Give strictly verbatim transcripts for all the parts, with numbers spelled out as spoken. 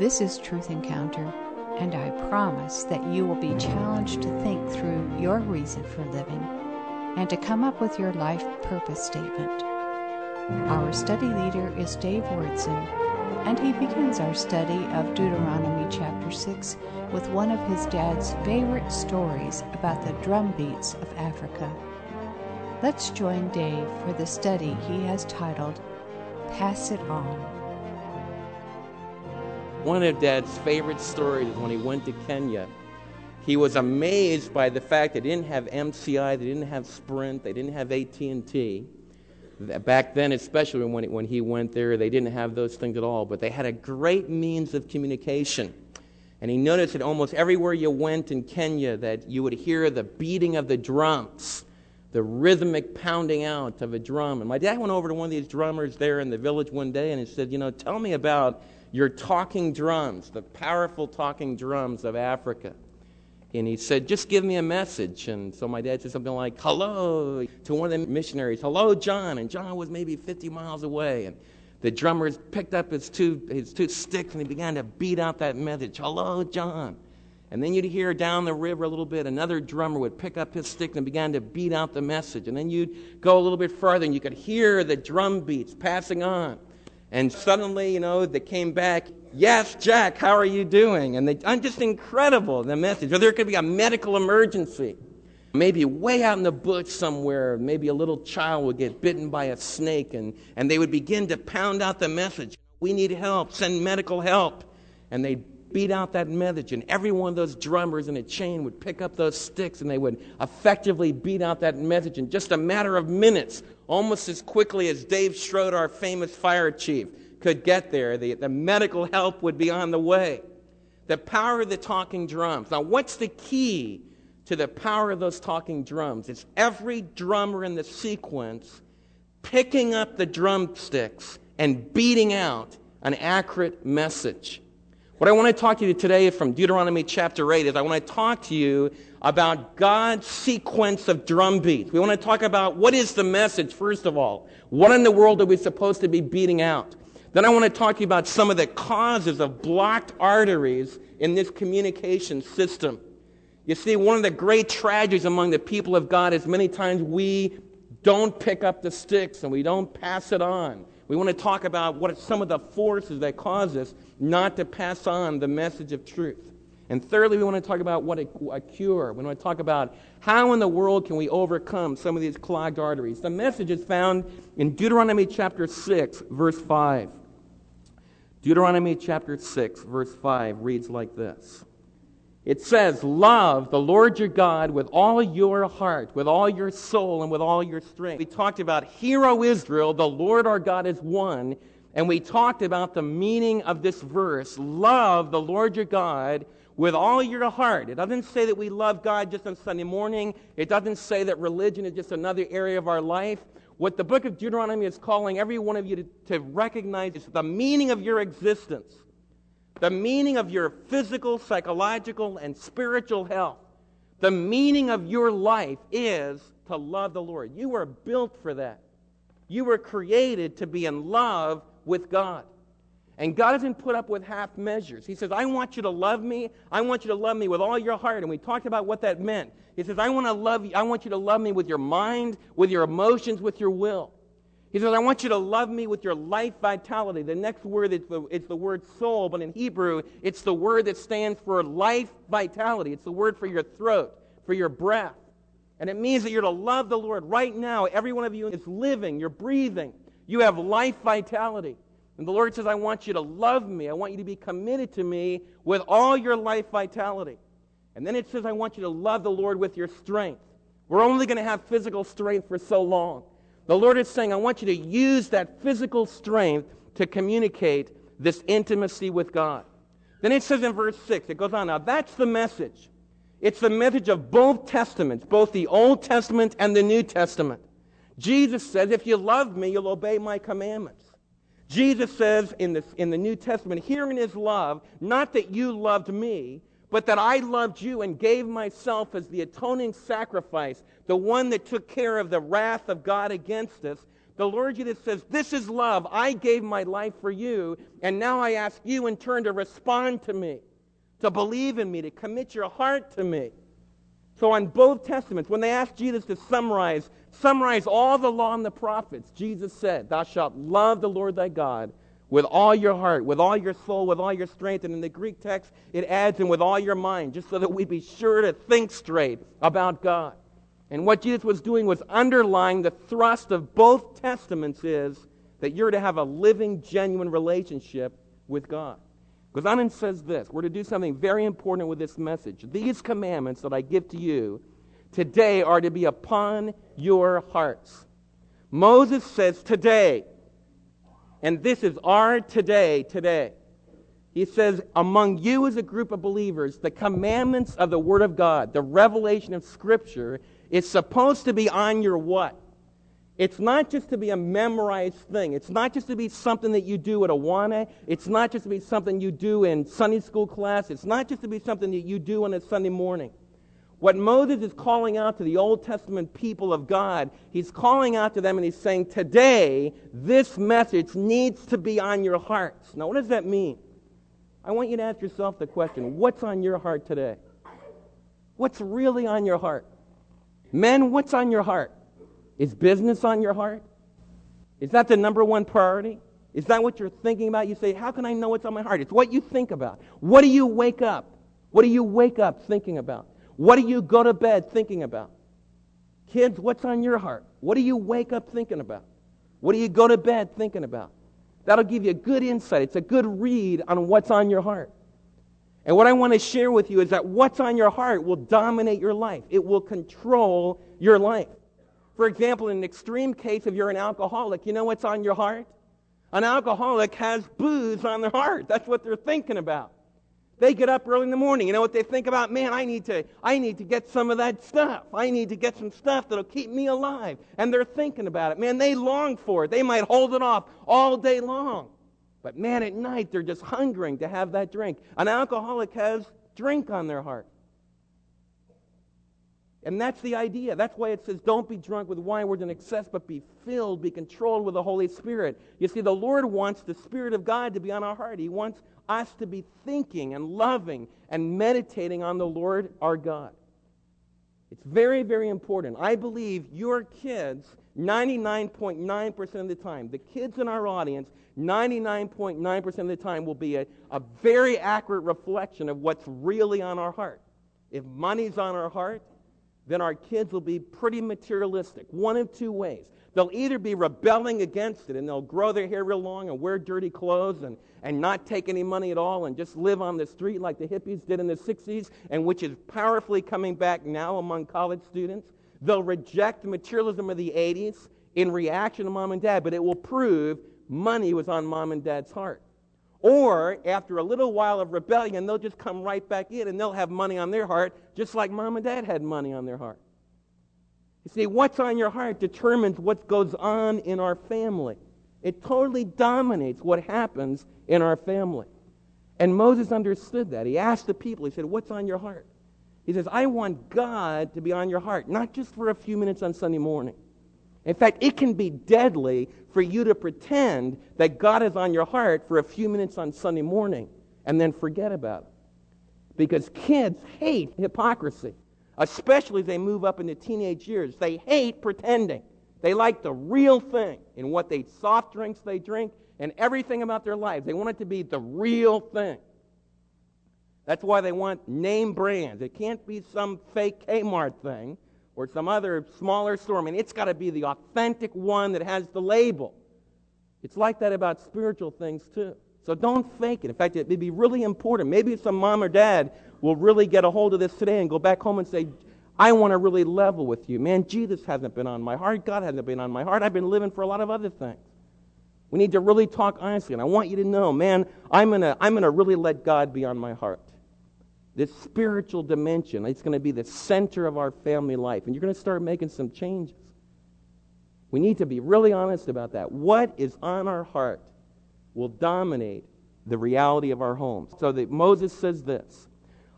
This is Truth Encounter, and I promise that you will be challenged to think through your reason for living and to come up with your life purpose statement. Our study leader is Dave Wurtzen, and he begins our study of Deuteronomy chapter six with one of his dad's favorite stories about the drumbeats of Africa. Let's join Dave for the study he has titled, Pass It On. One of Dad's favorite stories is when he went to Kenya. He was amazed by the fact they didn't have M C I, they didn't have Sprint, they didn't have A T and T. Back then, especially when it, when he went there, they didn't have those things at all, but they had a great means of communication. And he noticed that almost everywhere you went in Kenya that you would hear the beating of the drums, the rhythmic pounding out of a drum. And my dad went over to one of these drummers there in the village one day and he said, you know, tell me about your talking drums, the powerful talking drums of Africa. And he said, just give me a message. And so my dad said something like, hello, to one of the missionaries, hello, John. And John was maybe fifty miles away. And the drummer picked up his two, his two sticks and he began to beat out that message, hello, John. And then you'd hear down the river a little bit, another drummer would pick up his stick and began to beat out the message. And then you'd go a little bit further and you could hear the drum beats passing on. And suddenly, you know, they came back, yes, Jack, how are you doing? And they, I'm just incredible, the message. Or there could be a medical emergency. Maybe way out in the bush somewhere, maybe a little child would get bitten by a snake, and, and they would begin to pound out the message. We need help. Send medical help. And they'd beat out that message. And every one of those drummers in a chain would pick up those sticks, and they would effectively beat out that message in just a matter of minutes, almost as quickly as Dave Schroeder, our famous fire chief, could get there. The, the medical help would be on the way. The power of the talking drums. Now, what's the key to the power of those talking drums? It's every drummer in the sequence picking up the drumsticks and beating out an accurate message. What I want to talk to you today from Deuteronomy chapter eight is I want to talk to you about God's sequence of drumbeats. We want to talk about what is the message, first of all. What in the world are we supposed to be beating out? Then I want to talk to you about some of the causes of blocked arteries in this communication system. You see, one of the great tragedies among the people of God is many times we don't pick up the sticks and we don't pass it on. We want to talk about what are some of the forces that cause us not to pass on the message of truth. And thirdly, we want to talk about what a, a cure. We want to talk about how in the world can we overcome some of these clogged arteries. The message is found in Deuteronomy chapter six, verse five. Deuteronomy chapter six, verse five reads like this. It says, love the Lord your God with all your heart, with all your soul, and with all your strength. We talked about, hear, O Israel, the Lord our God is one. And we talked about the meaning of this verse, love the Lord your God with all your heart. It doesn't say that we love God just on Sunday morning. It doesn't say that religion is just another area of our life. What the book of Deuteronomy is calling every one of you to, to recognize is the meaning of your existence, the meaning of your physical, psychological, and spiritual health. The meaning of your life is to love the Lord. You were built for that. You were created to be in love with God. And God doesn't put up with half measures. He says, I want you to love me. I want you to love me with all your heart. And we talked about what that meant. He says, I want to love you. I want you to love me with your mind, with your emotions, with your will. He says, I want you to love me with your life vitality. The next word is the, it's the word soul, but in Hebrew, it's the word that stands for life vitality. It's the word for your throat, for your breath. And it means that you're to love the Lord. Right now, every one of you is living. You're breathing. You have life vitality. And the Lord says, I want you to love me. I want you to be committed to me with all your life vitality. And then it says, I want you to love the Lord with your strength. We're only going to have physical strength for so long. The Lord is saying, I want you to use that physical strength to communicate this intimacy with God. Then it says in verse six, it goes on, now that's the message. It's the message of both testaments, both the Old Testament and the New Testament. Jesus says, if you love me, you'll obey my commandments. Jesus says in the, in the New Testament, herein is love, not that you loved me, but that I loved you and gave myself as the atoning sacrifice, the one that took care of the wrath of God against us, The Lord Jesus says, this is love. I gave my life for you, and now I ask you in turn to respond to me, to believe in me, to commit your heart to me. So on both testaments, when they asked Jesus to summarize, summarize all the law and the prophets, Jesus said, thou shalt love the Lord thy God with all your heart, with all your soul, with all your strength. And in the Greek text, it adds in with all your mind, just so that we be sure to think straight about God. And what Jesus was doing was underlying the thrust of both testaments is that you're to have a living, genuine relationship with God. Because Anand says this, we're to do something very important with this message. These commandments that I give to you today are to be upon your hearts. Moses says today, and this is our today, today. He says, among you as a group of believers, the commandments of the Word of God, the revelation of Scripture, is supposed to be on your what? It's not just to be a memorized thing. It's not just to be something that you do at Awana. It's not just to be something you do in Sunday school class. It's not just to be something that you do on a Sunday morning. What Moses is calling out to the Old Testament people of God, he's calling out to them and he's saying, today, this message needs to be on your hearts. Now, what does that mean? I want you to ask yourself the question, what's on your heart today? What's really on your heart? Men, what's on your heart? Is business on your heart? Is that the number one priority? Is that what you're thinking about? You say, how can I know what's on my heart? It's what you think about. What do you wake up? What do you wake up thinking about? What do you go to bed thinking about? Kids, what's on your heart? What do you wake up thinking about? What do you go to bed thinking about? That'll give you a good insight. It's a good read on what's on your heart. And what I want to share with you is that what's on your heart will dominate your life. It will control your life. For example, in an extreme case, if you're an alcoholic, you know what's on your heart? An alcoholic has booze on their heart. That's what they're thinking about. They get up early in the morning. You know what they think about? Man, I need to, I need to get some of that stuff. I need to get some stuff that'll keep me alive. And they're thinking about it. Man, they long for it. They might hold it off all day long. But man, at night, they're just hungering to have that drink. An alcoholic has drink on their heart. And that's the idea. That's why it says, don't be drunk with wine where there's excess, but be filled, be controlled with the Holy Spirit. You see, the Lord wants the Spirit of God to be on our heart. He wants us to be thinking and loving and meditating on the Lord our God. It's very, very important. I believe your kids, ninety-nine point nine percent of the time, the kids in our audience, ninety-nine point nine percent of the time will be a, a very accurate reflection of what's really on our heart. If money's on our heart, then our kids will be pretty materialistic, one of two ways. They'll either be rebelling against it, and they'll grow their hair real long and wear dirty clothes and, and not take any money at all and just live on the street like the hippies did in the sixties, and which is powerfully coming back now among college students. They'll reject the materialism of the eighties in reaction to mom and dad, but it will prove money was on mom and dad's heart. Or, after a little while of rebellion, they'll just come right back in and they'll have money on their heart, just like mom and dad had money on their heart. You see, what's on your heart determines what goes on in our family. It totally dominates what happens in our family. And Moses understood that. He asked the people, he said, what's on your heart? He says, I want God to be on your heart, not just for a few minutes on Sunday morning. In fact, it can be deadly for you to pretend that God is on your heart for a few minutes on Sunday morning and then forget about it. Because kids hate hypocrisy, especially as they move up into teenage years. They hate pretending. They like the real thing in what they soft drinks they drink and everything about their lives. They want it to be the real thing. That's why they want name brands. It can't be some fake Kmart thing or some other smaller store. I mean, it's got to be the authentic one that has the label. It's like that about spiritual things, too. So don't fake it. In fact, it may be really important. Maybe some mom or dad will really get a hold of this today and go back home and say, I want to really level with you. Man, Jesus hasn't been on my heart. God hasn't been on my heart. I've been living for a lot of other things. We need to really talk honestly. And I want you to know, man, I'm gonna, I'm gonna really let God be on my heart. This spiritual dimension, it's going to be the center of our family life. And you're going to start making some changes. We need to be really honest about that. What is on our heart will dominate the reality of our homes. So that Moses says this,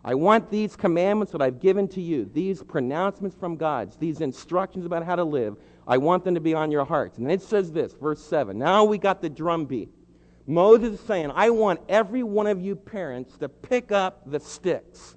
I want these commandments that I've given to you, these pronouncements from God, these instructions about how to live, I want them to be on your hearts. And it says this, verse seven, now we got the drumbeat. Moses is saying, I want every one of you parents to pick up the sticks.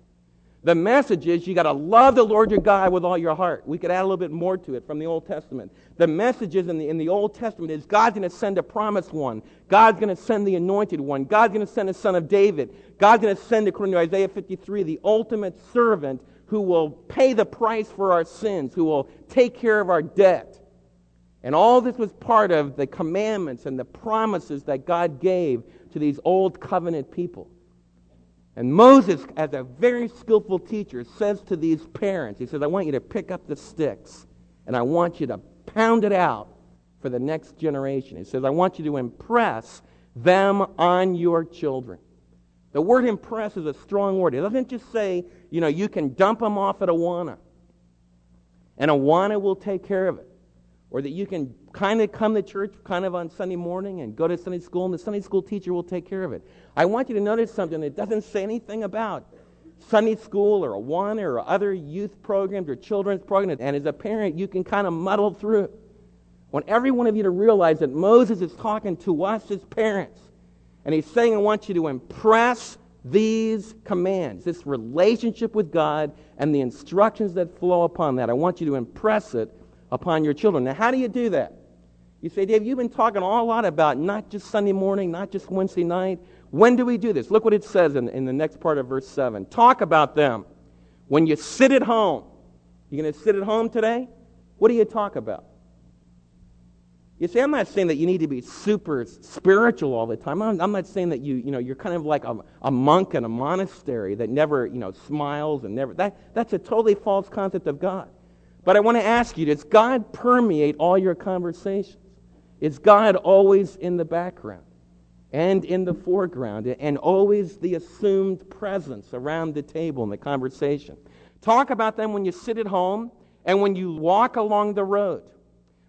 The message is you got to love the Lord your God with all your heart. We could add a little bit more to it from the Old Testament. The message is in the, in the Old Testament is God's going to send a promised one. God's going to send the anointed one. God's going to send a son of David. God's going to send, according to Isaiah fifty-three, the ultimate servant who will pay the price for our sins, who will take care of our debt. And all this was part of the commandments and the promises that God gave to these Old Covenant people. And Moses, as a very skillful teacher, says to these parents, he says, I want you to pick up the sticks, and I want you to pound it out for the next generation. He says, I want you to impress them on your children. The word impress is a strong word. It doesn't just say, you know, you can dump them off at Awana, and Awana will take care of it. Or that you can kind of come to church kind of on Sunday morning and go to Sunday school, and the Sunday school teacher will take care of it. I want you to notice something that doesn't say anything about Sunday school or Awana or other youth programs or children's programs. And as a parent, you can kind of muddle through. I want every one of you to realize that Moses is talking to us as parents. And he's saying, I want you to impress these commands, this relationship with God and the instructions that flow upon that. I want you to impress it upon your children. Now, how do you do that? You say, Dave, you've been talking a lot about not just Sunday morning, not just Wednesday night. When do we do this? Look what it says in, in the next part of verse seven. Talk about them when you sit at home. You're going to sit at home today? What do you talk about? You see, I'm not saying that you need to be super spiritual all the time. I'm, I'm not saying that you, you know, you're kind of like a, a monk in a monastery that never, you know, smiles and never. That, that's a totally false concept of God. But I want to ask you, does God permeate all your conversations? Is God always in the background and in the foreground and always the assumed presence around the table in the conversation? Talk about them when you sit at home and when you walk along the road,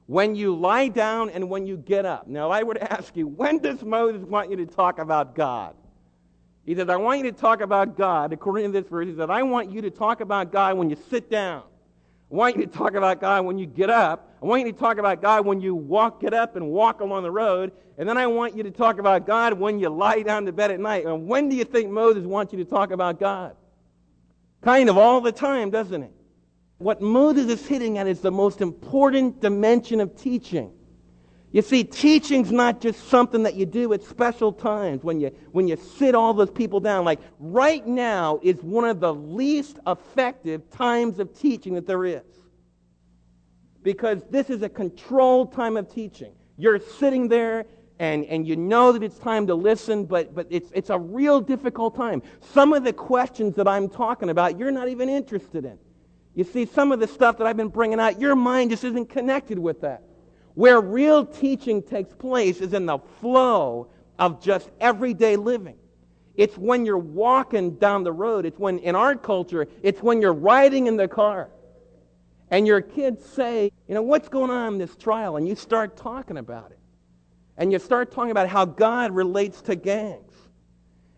when you lie down and when you get up. Now, I would ask you, when does Moses want you to talk about God? He says, I want you to talk about God. According to this verse, he said, I want you to talk about God when you sit down. I want you to talk about God when you get up. I want you to talk about God when you walk, get up and walk along the road. And then I want you to talk about God when you lie down to bed at night. And when do you think Moses wants you to talk about God? Kind of all the time, doesn't it? What Moses is hitting at is the most important dimension of teaching. You see, teaching's not just something that you do at special times when you when you sit all those people down. Like right now is one of the least effective times of teaching that there is. Because this is a controlled time of teaching. You're sitting there and, and you know that it's time to listen, but but it's it's a real difficult time. Some of the questions that I'm talking about, you're not even interested in. You see, some of the stuff that I've been bringing out, your mind just isn't connected with that. Where real teaching takes place is in the flow of just everyday living. It's when you're walking down the road. It's when, in our culture, it's when you're riding in the car. And your kids say, you know, what's going on in this trial? And you start talking about it. And you start talking about how God relates to gangs.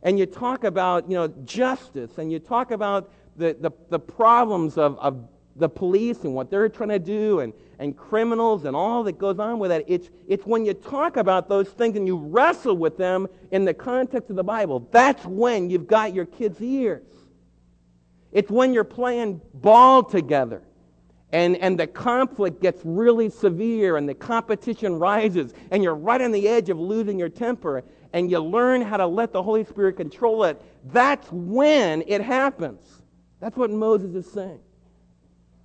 And you talk about, you know, justice. And you talk about the, the, the problems of, of the police and what they're trying to do and, and criminals and all that goes on with that. It's, it's when you talk about those things and you wrestle with them in the context of the Bible, that's when you've got your kids' ears. It's when you're playing ball together and, and the conflict gets really severe and the competition rises and you're right on the edge of losing your temper and you learn how to let the Holy Spirit control it. That's when it happens. That's what Moses is saying.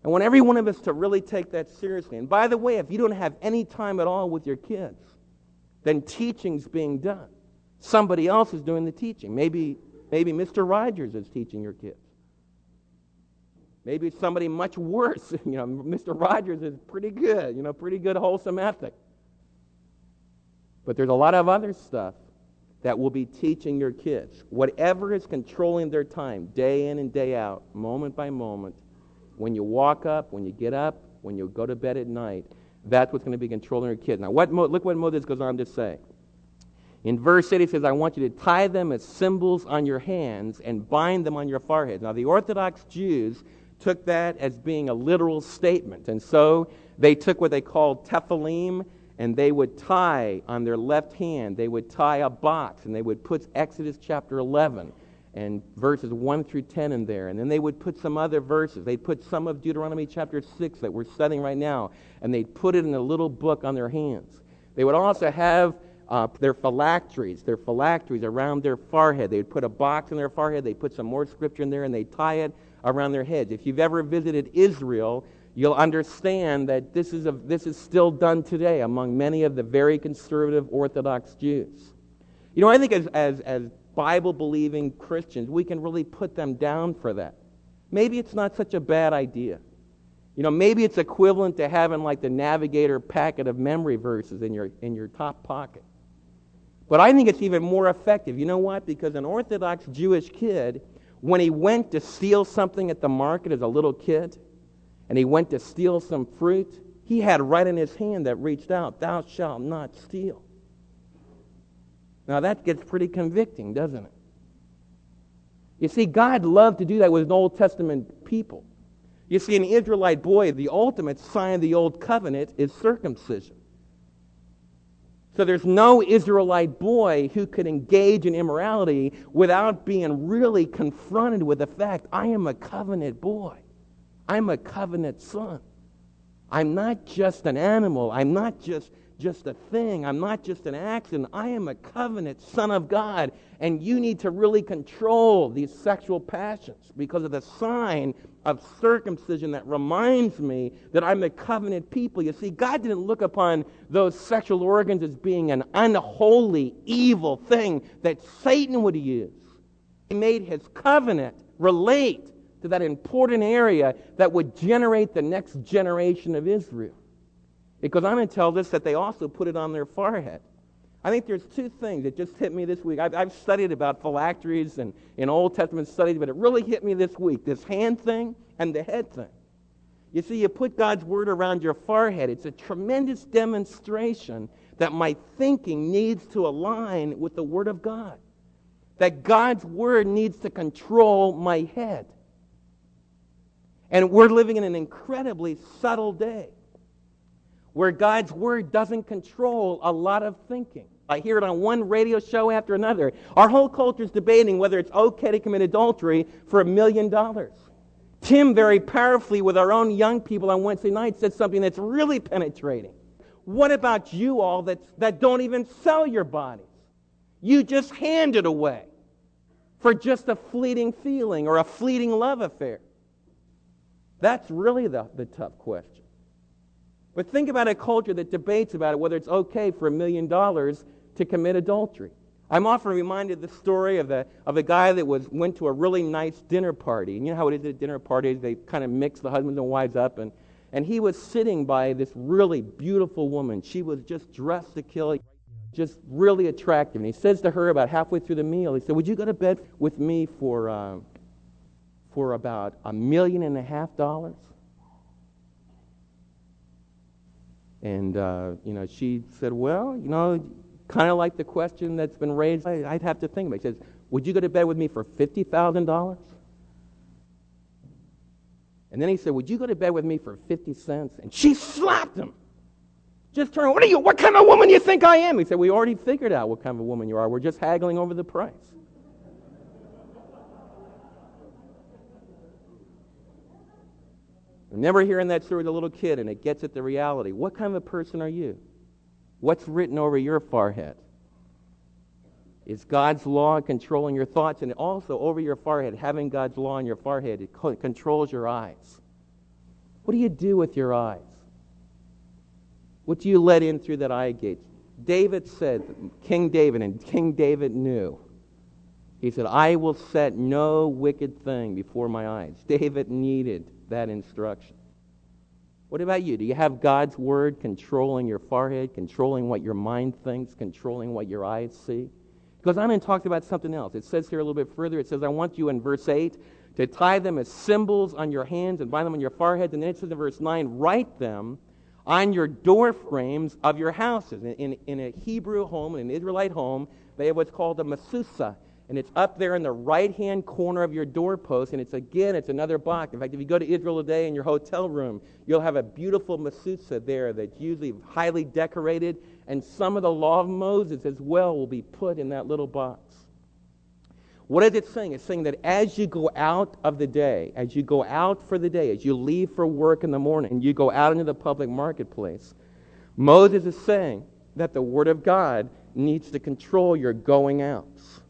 I want every one of us to really take that seriously. And by the way, if you don't have any time at all with your kids, then teaching's being done. Somebody else is doing the teaching. Maybe, maybe Mister Rogers is teaching your kids. Maybe somebody much worse. You know, Mister Rogers is pretty good, you know, pretty good wholesome ethic. But there's a lot of other stuff that will be teaching your kids. Whatever is controlling their time, day in and day out, moment by moment, when you walk up, when you get up, when you go to bed at night, that's what's going to be controlling your kid. Now, what Mo- look what Moses goes on to say. In verse eight, he says, I want you to tie them as symbols on your hands and bind them on your foreheads. Now, the Orthodox Jews took that as being a literal statement. And so they took what they called tefillin, and they would tie on their left hand, they would tie a box, and they would put Exodus chapter eleven and verses one through ten in there. And then they would put some other verses. They'd put some of Deuteronomy chapter six that we're studying right now, and they'd put it in a little book on their hands. They would also have uh, their phylacteries, their phylacteries around their forehead. They would put a box in their forehead, they put some more scripture in there, and they tie it around their heads. If you've ever visited Israel, you'll understand that this is a, this is still done today among many of the very conservative Orthodox Jews. You know, I think as as, as Bible-believing Christians, we can really put them down for that. Maybe it's not such a bad idea. You know, maybe it's equivalent to having like the Navigator packet of memory verses in your in your top pocket. But I think it's even more effective. You know what? Because an Orthodox Jewish kid, when he went to steal something at the market as a little kid, and he went to steal some fruit, he had right in his hand that reached out, thou shalt not steal. Now that gets pretty convicting, doesn't it? You see, God loved to do that with an Old Testament people. You see, an Israelite boy, the ultimate sign of the Old Covenant is circumcision. So there's no Israelite boy who could engage in immorality without being really confronted with the fact, I am a covenant boy. I'm a covenant son. I'm not just an animal. I'm not just, just a thing. I'm not just an accident. I am a covenant son of God. And you need to really control these sexual passions because of the sign of circumcision that reminds me that I'm a covenant people. You see, God didn't look upon those sexual organs as being an unholy, evil thing that Satan would use. He made his covenant relate to that important area that would generate the next generation of Israel. It goes on and tells us that they also put it on their forehead. I think there's two things that just hit me this week. I've, I've studied about phylacteries and in Old Testament studies, but it really hit me this week, this hand thing and the head thing. You see, you put God's word around your forehead. It's a tremendous demonstration that my thinking needs to align with the word of God, that God's word needs to control my head. And we're living in an incredibly subtle day where God's word doesn't control a lot of thinking. I hear it on one radio show after another. Our whole culture is debating whether it's okay to commit adultery for a million dollars. Tim very powerfully with our own young people on Wednesday night said something that's really penetrating. What about you all that, that don't even sell your bodies? You just hand it away for just a fleeting feeling or a fleeting love affair. That's really the, the tough question. But think about a culture that debates about it, whether it's okay for a million dollars to commit adultery. I'm often reminded the story of the of a guy that was went to a really nice dinner party. And you know how it is at dinner parties, they kind of mix the husbands and wives up. And, and he was sitting by this really beautiful woman. She was just dressed to kill, just really attractive. And he says to her about halfway through the meal, he said, would you go to bed with me for... Uh, for about a million and a half dollars? And, uh, you know, she said, well, you know, kind of like the question that's been raised, I, I'd have to think about it. She says, would you go to bed with me for fifty thousand dollars? And then he said, would you go to bed with me for fifty cents? And she slapped him. Just turned, what are you, what kind of woman do you think I am? He said, we already figured out what kind of a woman you are. We're just haggling over the price. I remember hearing that story as a little kid, and it gets at the reality. What kind of a person are you? What's written over your forehead? Is God's law controlling your thoughts? And also, over your forehead, having God's law on your forehead, it co- controls your eyes. What do you do with your eyes? What do you let in through that eye gate? David said, King David, and King David knew. He said, I will set no wicked thing before my eyes. David needed that instruction. What about you? Do you have God's word controlling your forehead, controlling what your mind thinks, controlling what your eyes see? It goes on and talks about something else. It says here a little bit further, it says, I want you in verse eight to tie them as symbols on your hands and bind them on your foreheads. And then it says in verse nine, write them on your door frames of your houses. In, in, in a Hebrew home, in an Israelite home, They have what's called a mezuzah, and it's up there in the right-hand corner of your doorpost, and it's, again, it's another block. In fact, if you go to Israel today in your hotel room, you'll have a beautiful mezuzah there that's usually highly decorated, and some of the law of Moses as well will be put in that little box. What is it saying? It's saying that as you go out of the day, as you go out for the day, as you leave for work in the morning, and you go out into the public marketplace, Moses is saying that the Word of God needs to control your going outs.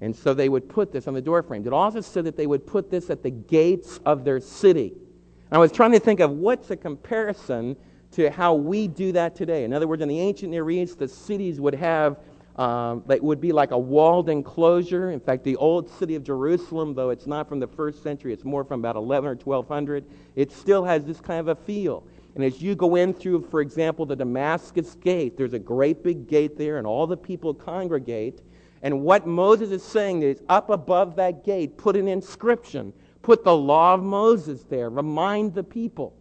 And so they would put this on the doorframe. It also said that they would put this at the gates of their city. And I was trying to think of what's a comparison to how we do that today. In other words, in the ancient Near East, the cities would have Um, it would be like a walled enclosure. In fact, the old city of Jerusalem, though it's not from the first century, it's more from about eleven or twelve hundred, it still has this kind of a feel. And as you go in through, for example, the Damascus Gate, there's a great big gate there, and all the people congregate. And what Moses is saying is, up above that gate, put an inscription, put the law of Moses there, remind the people.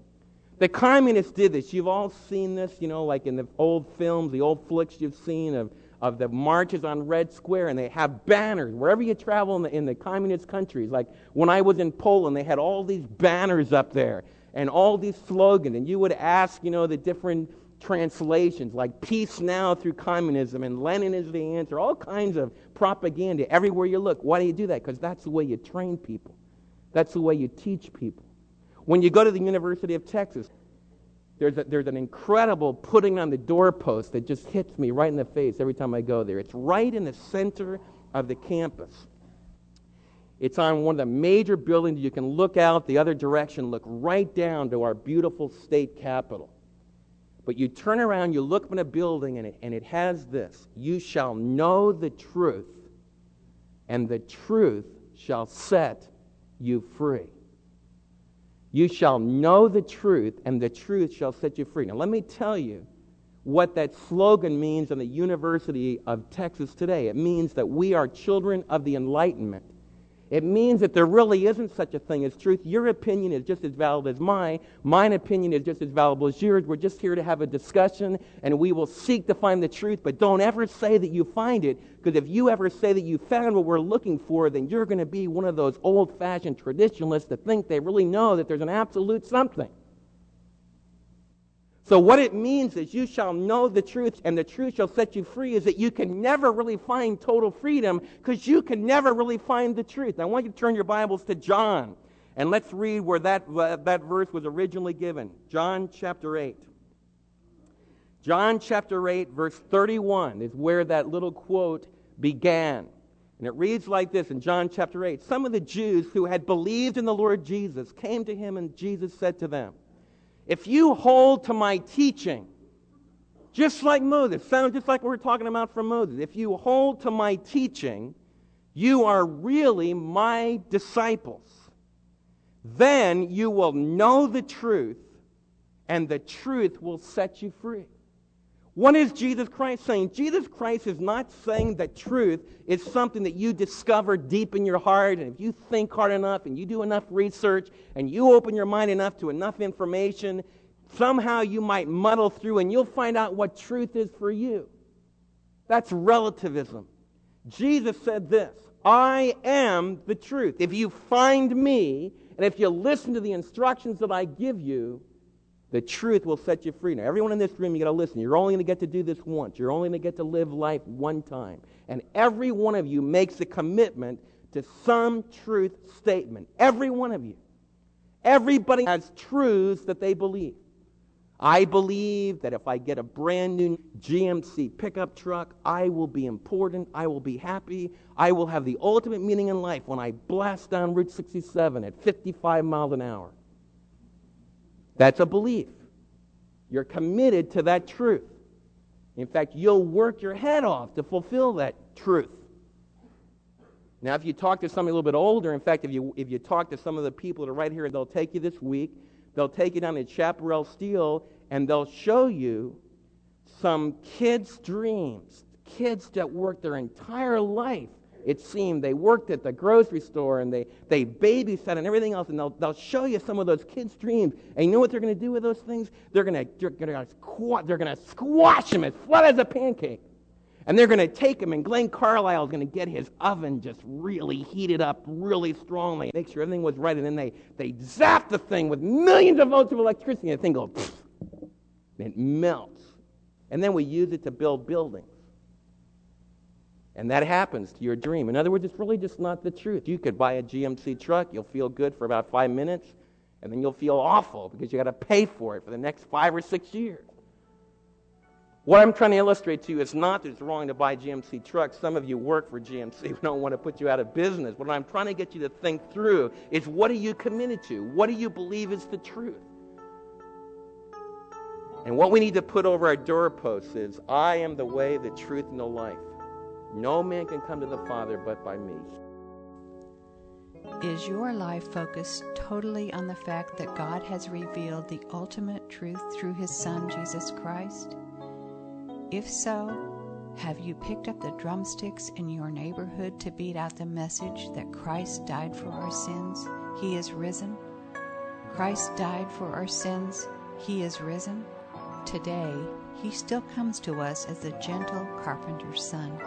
The communists did this. You've all seen this, you know, like in the old films, the old flicks you've seen of of the marches on Red Square, and they have banners. Wherever you travel in the, in the communist countries, like when I was in Poland, they had all these banners up there and all these slogans, and you would ask, you know, the different translations, like peace now through communism, and Lenin is the answer, all kinds of propaganda everywhere you look. Why do you do that? Because that's the way you train people. That's the way you teach people. When you go to the University of Texas, There's, a, there's an incredible putting on the doorpost that just hits me right in the face every time I go there. It's right in the center of the campus. It's on one of the major buildings. You can look out the other direction, look right down to our beautiful state capitol. But you turn around, you look up in a building, and it, and it has this: you shall know the truth, and the truth shall set you free. You shall know the truth, and the truth shall set you free. Now, let me tell you what that slogan means in the University of Texas today. It means that we are children of the Enlightenment. It means that there really isn't such a thing as truth. Your opinion is just as valid as mine. Mine opinion is just as valuable as yours. We're just here to have a discussion, and we will seek to find the truth, but don't ever say that you find it, because if you ever say that you found what we're looking for, then you're going to be one of those old-fashioned traditionalists that think they really know that there's an absolute something. So what it means is, you shall know the truth, and the truth shall set you free, is that you can never really find total freedom, because you can never really find the truth. I want you to turn your Bibles to John, and let's read where that, uh, that verse was originally given. John chapter eight. John chapter eight, verse thirty-one is where that little quote began. And it reads like this in John chapter eight. Some of the Jews who had believed in the Lord Jesus came to him, and Jesus said to them, "If you hold to my teaching," just like Moses, sounds just like what we're talking about from Moses, "if you hold to my teaching, you are really my disciples. Then you will know the truth, and the truth will set you free." What is Jesus Christ saying? Jesus Christ is not saying that truth is something that you discover deep in your heart, and if you think hard enough and you do enough research and you open your mind enough to enough information, somehow you might muddle through and you'll find out what truth is for you. That's relativism. Jesus said this: "I am the truth. If you find me, and if you listen to the instructions that I give you, the truth will set you free." Now, everyone in this room, you got to listen. You're only going to get to do this once. You're only going to get to live life one time. And every one of you makes a commitment to some truth statement. Every one of you. Everybody has truths that they believe. I believe that if I get a brand new G M C pickup truck, I will be important, I will be happy, I will have the ultimate meaning in life when I blast down Route sixty-seven at fifty-five miles an hour. That's a belief. You're committed to that truth. In fact, you'll work your head off to fulfill that truth. Now, if you talk to somebody a little bit older, in fact, if you if you talk to some of the people that are right here, they'll take you this week, they'll take you down to Chaparral Steel, and they'll show you some kids' dreams, kids that worked their entire life, it seemed. They worked at the grocery store, and they, they babysat and everything else, and they'll, they'll show you some of those kids' dreams. And you know what they're going to do with those things? They're going to they're going to squash them as flat as a pancake. And they're going to take him, and Glenn Carlisle is going to get his oven just really heated up really strongly, make sure everything was right, and then they, they zap the thing with millions of volts of electricity, and the thing goes, pfft, and it melts. And then we use it to build buildings. And that happens to your dream. In other words, it's really just not the truth. You could buy a G M C truck, you'll feel good for about five minutes, and then you'll feel awful because you got to pay for it for the next five or six years. What I'm trying to illustrate to you is not that it's wrong to buy G M C trucks. Some of you work for G M C. We don't want to put you out of business. What I'm trying to get you to think through is, what are you committed to? What do you believe is the truth? And what we need to put over our doorposts is, I am the way, the truth, and the life. No man can come to the Father but by me. Is your life focused totally on the fact that God has revealed the ultimate truth through His Son, Jesus Christ? If so, have you picked up the drumsticks in your neighborhood to beat out the message that Christ died for our sins, He is risen? Christ died for our sins, He is risen. Today, He still comes to us as the gentle carpenter's son.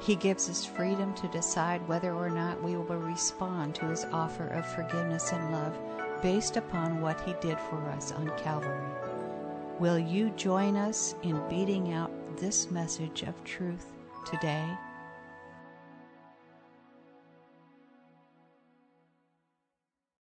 He gives us freedom to decide whether or not we will respond to His offer of forgiveness and love based upon what He did for us on Calvary. Will you join us in beating out this message of truth today?